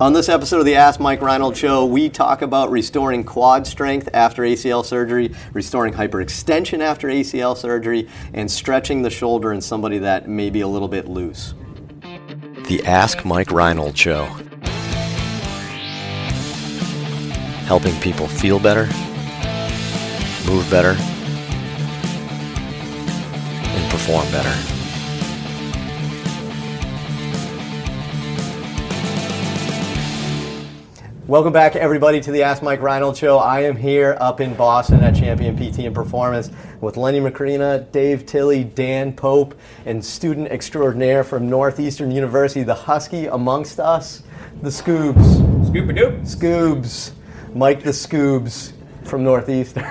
On this episode of the Ask Mike Reinold Show, we talk about restoring quad strength after ACL surgery, restoring hyperextension after ACL surgery, and stretching the shoulder in somebody that may be a little bit loose. The Ask Mike Reinold Show. Helping people feel better, move better, and perform better. Welcome back, everybody, to the Ask Mike Reinold Show. I am here up in Boston at Champion PT and Performance with Lenny Macrina, Dave Tilley, Dan Pope, and student extraordinaire from Northeastern University, the Husky amongst us, the Scoobs. Scoob-a-doop. Scoobs. Mike the Scoobs from Northeastern.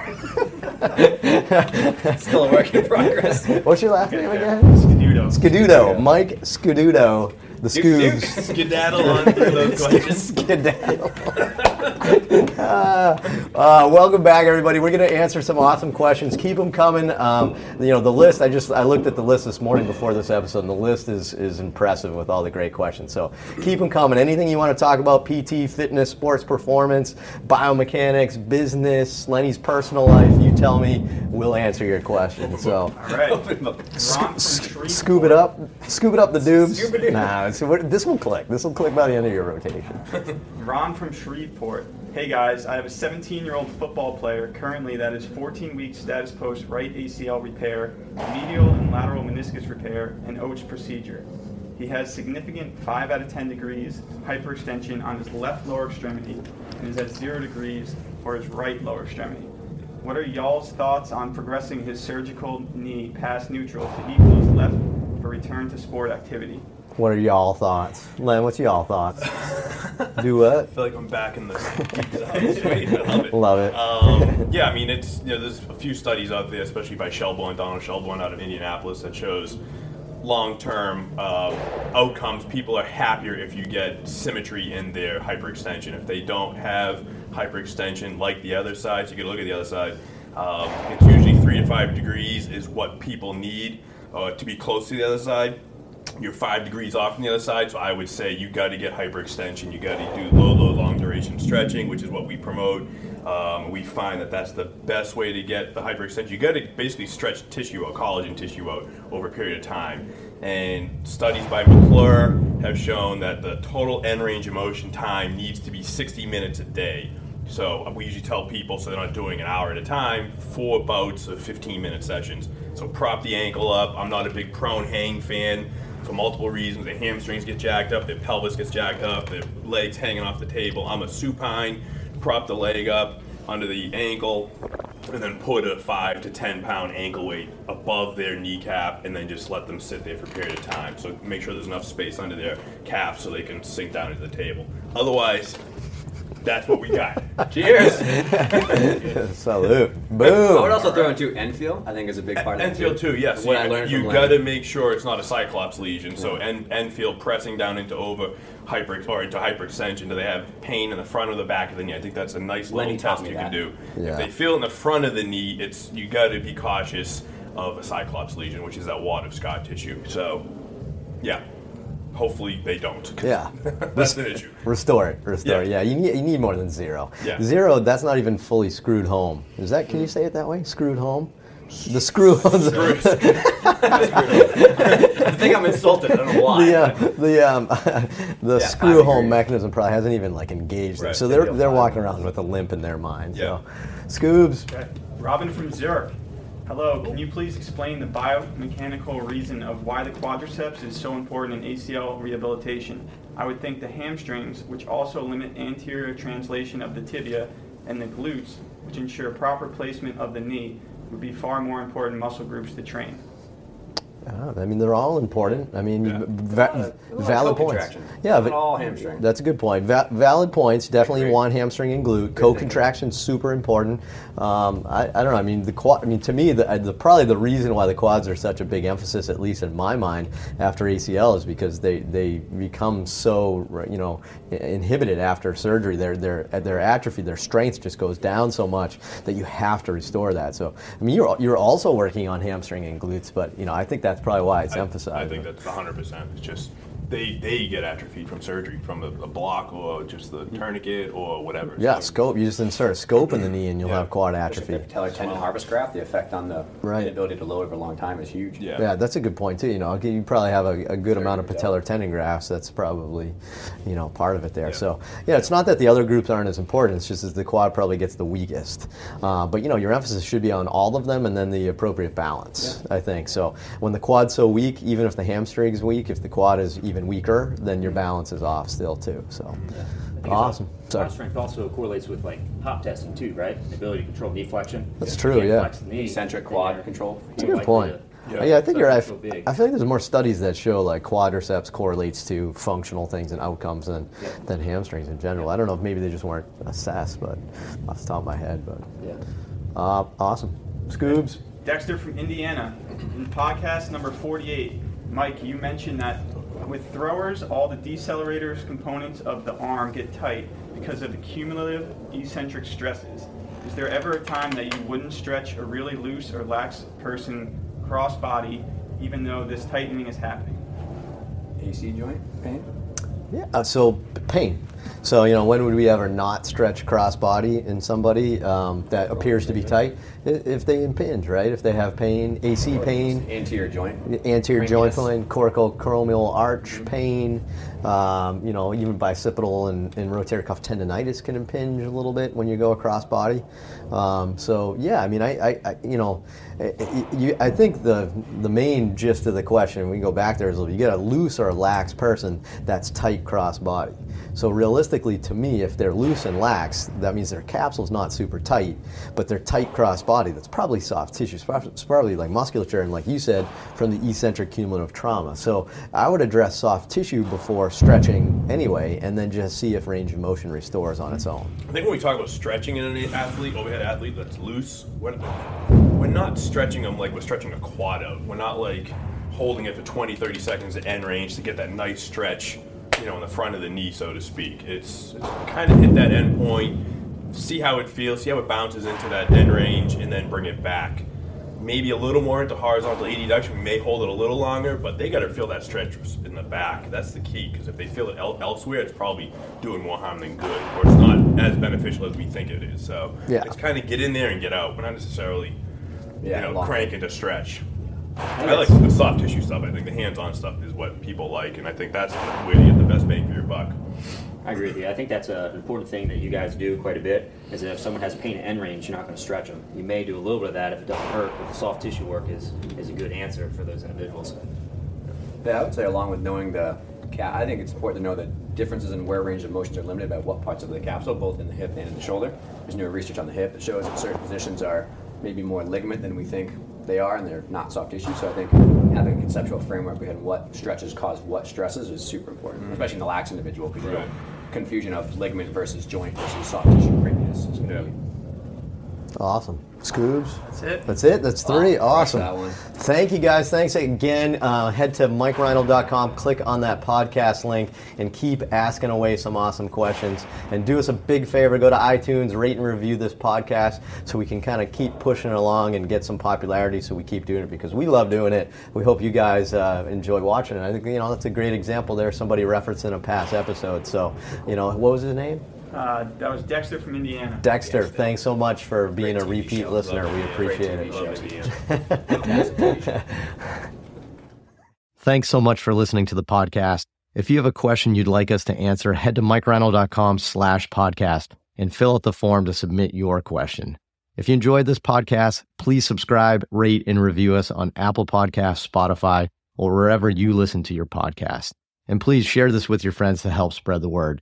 Still a work in progress. What's your last name again? Skadoodo. Skadoodo. Mike Skadoodo. The Scoobs. Skedaddle on through those questions. Skedaddle. Welcome back, everybody. We're going to answer some awesome questions. Keep them coming. The list, I looked at the list this morning before this episode, and the list is impressive with all the great questions. So keep them coming. Anything you want to talk about, PT, fitness, sports performance, biomechanics, business, Lenny's personal life, you tell me, we'll answer your question. So, all right. Scoop it up the dubs. So this will click by the end of your rotation. Ron from Shreveport. Hey guys, I have a 17-year-old football player currently that is 14-week status post right ACL repair, medial and lateral meniscus repair, and OATS procedure. He has significant 5 out of 10 degrees hyperextension on his left lower extremity and is at 0 degrees for his right lower extremity. What are y'all's thoughts on progressing his surgical knee past neutral to equal his left for return to sport activity? What are y'all thoughts? Len, what's y'all thoughts? Do what? I feel like I'm back in the house. I love it. It's there's a few studies out there, especially by Donald Shelbourne out of Indianapolis, that shows long-term outcomes. People are happier if you get symmetry in their hyperextension. If they don't have hyperextension like the other side, so you can look at the other side, it's usually 3 to 5 degrees is what people need to be close to the other side. You're 5 degrees off on the other side, so I would say you got to get hyperextension. You got to do low, long duration stretching, which is what we promote. We find that that's the best way to get the hyperextension. You got to basically stretch tissue out, collagen tissue out, over a period of time. And studies by McClure have shown that the total end range of motion time needs to be 60 minutes a day. So we usually tell people, so they're not doing an hour at a time, 4 bouts of 15-minute sessions. So prop the ankle up. I'm not a big prone hang fan. For multiple reasons, their hamstrings get jacked up, their pelvis gets jacked up, their legs hanging off the table. I'm a supine, prop the leg up under the ankle, and then put a 5 to 10 pound ankle weight above their kneecap, and then just let them sit there for a period of time. So make sure there's enough space under their calf so they can sink down into the table. Otherwise, that's what we got. Cheers! Salute. Boom! I would also throw in, too, end feel, I think, is a big part of it. End feel, too, yes. What I learned from Lenny. You got to make sure it's not a cyclops lesion. Yeah. So end feel, pressing down into into hyperextension. Do they have pain in the front or the back of the knee? I think that's a nice little test you can do. Yeah. If they feel in the front of the knee, it's you got to be cautious of a cyclops lesion, which is that wad of scar tissue. So, yeah. Hopefully they don't. Yeah. That's the issue. Restore it. Yeah. You need more than 0. Yeah. 0, that's not even fully screwed home. Is that, can you say it that way? Screwed home? The screw on I think I'm insulted. I don't know why. The screw home mechanism probably hasn't even engaged them. Right. So they're walking around with a limp in their mind. Yeah. So. Scoobs. Okay. Robin from Zurich. Hello, can you please explain the biomechanical reason of why the quadriceps is so important in ACL rehabilitation? I would think the hamstrings, which also limit anterior translation of the tibia, and the glutes, which ensure proper placement of the knee, would be far more important muscle groups to train. I mean, they're all important. I mean, valid points. Yeah, but all hamstring. That's a good point. Valid points. Definitely want hamstring and glute. Co-contraction super important. I don't know. I mean, the quad. I mean, to me, the probably the reason why the quads are such a big emphasis, at least in my mind, after ACL, is because they become so inhibited after surgery. Their atrophy, their strength just goes down so much that you have to restore that. So I mean, you're also working on hamstring and glutes, but I think that's probably why it's emphasized. I think that's 100%. It's just they get atrophied from surgery, from a block or just the tourniquet or whatever. Yeah, so scope. You just insert a scope in the knee and you'll have quad atrophy. If patellar tendon harvest graft, the effect on the inability to load over a long time is huge. Yeah, that's a good point too. You probably have a good amount of patellar tendon grafts. That's probably part of it there. Yeah. So it's not that the other groups aren't as important. It's just that the quad probably gets the weakest. But your emphasis should be on all of them and then the appropriate balance. Yeah. I think so. When the quad's so weak, even if the hamstring's weak, if the quad is even weaker, then your balance is off still too. So awesome. Quad strength also correlates with pop testing too, right? The ability to control knee flexion. That's true. Eccentric quad control. That's a good point. Yeah, I think you're right. I feel like there's more studies that show quadriceps correlates to functional things and outcomes than hamstrings in general. I don't know if maybe they just weren't assessed, but off the top of my head. But awesome. Scoobs. Dexter from Indiana. In podcast number 48, Mike, you mentioned that with throwers, all the decelerators components of the arm get tight because of the cumulative eccentric stresses. Is there ever a time that you wouldn't stretch a really loose or lax person cross-body, even though this tightening is happening? AC joint pain? Yeah, so pain. So, when would we ever not stretch cross-body in somebody that appears to be tight? If they impinge, right? If they have pain, AC pain. Anterior joint. Anterior joint pain, coracoacromial arch pain. Even bicipital and rotator cuff tendonitis can impinge a little bit when you go across body. I think the main gist of the question, we can go back there, is if you get a loose or a lax person that's tight cross body. So realistically, to me, if they're loose and lax, that means their capsule's not super tight, but they're tight cross body. That's probably soft tissue. It's probably like musculature, and like you said, from the eccentric cumulative trauma. So I would address soft tissue before stretching anyway, and then just see if range of motion restores on its own. I think when we talk about stretching in an athlete, overhead athlete that's loose, we're not stretching them like we're stretching a quad out. We're not like holding it for 20, 30 seconds at end range to get that nice stretch, in the front of the knee, so to speak. It's kind of hit that end point, see how it feels, see how it bounces into that end range, and then bring it back. Maybe a little more into horizontal adduction. We may hold it a little longer, but they got to feel that stretch in the back. That's the key, because if they feel it elsewhere, it's probably doing more harm than good, or it's not as beneficial as we think it is. So it's kind of get in there and get out. We're not necessarily crank into stretch. I like the soft tissue stuff. I think the hands-on stuff is what people like, and I think that's the way to get the best bang for your buck. I agree with you. I think that's an important thing that you guys do quite a bit, is that if someone has pain at end range, you're not going to stretch them. You may do a little bit of that if it doesn't hurt, but the soft tissue work is a good answer for those individuals. Yeah, I would say along with knowing the cap, I think it's important to know the differences in where range of motions are limited by what parts of the capsule, both in the hip and in the shoulder. There's new research on the hip that shows that certain positions are maybe more ligament than we think they are, and they're not soft tissue. So I think having a conceptual framework behind what stretches cause what stresses is super important, especially in the lax individual, because confusion of ligament versus joint versus soft tissue crampiness is going to be awesome. Scoobs. That's it. That's three. Awesome. That one. Thank you guys. Thanks again. Head to MikeReinold.com, click on that podcast link, and keep asking away some awesome questions. And do us a big favor. Go to iTunes, rate and review this podcast so we can kind of keep pushing it along and get some popularity so we keep doing it, because we love doing it. We hope you guys enjoy watching it. I think, that's a great example there. Somebody referenced in a past episode. So, what was his name? That was Dexter from Indiana. Dexter, thanks so much for being a repeat listener. We appreciate it. Thanks so much for listening to the podcast. If you have a question you'd like us to answer, head to MikeReinold.com/podcast and fill out the form to submit your question. If you enjoyed this podcast, please subscribe, rate, and review us on Apple Podcasts, Spotify, or wherever you listen to your podcast. And please share this with your friends to help spread the word.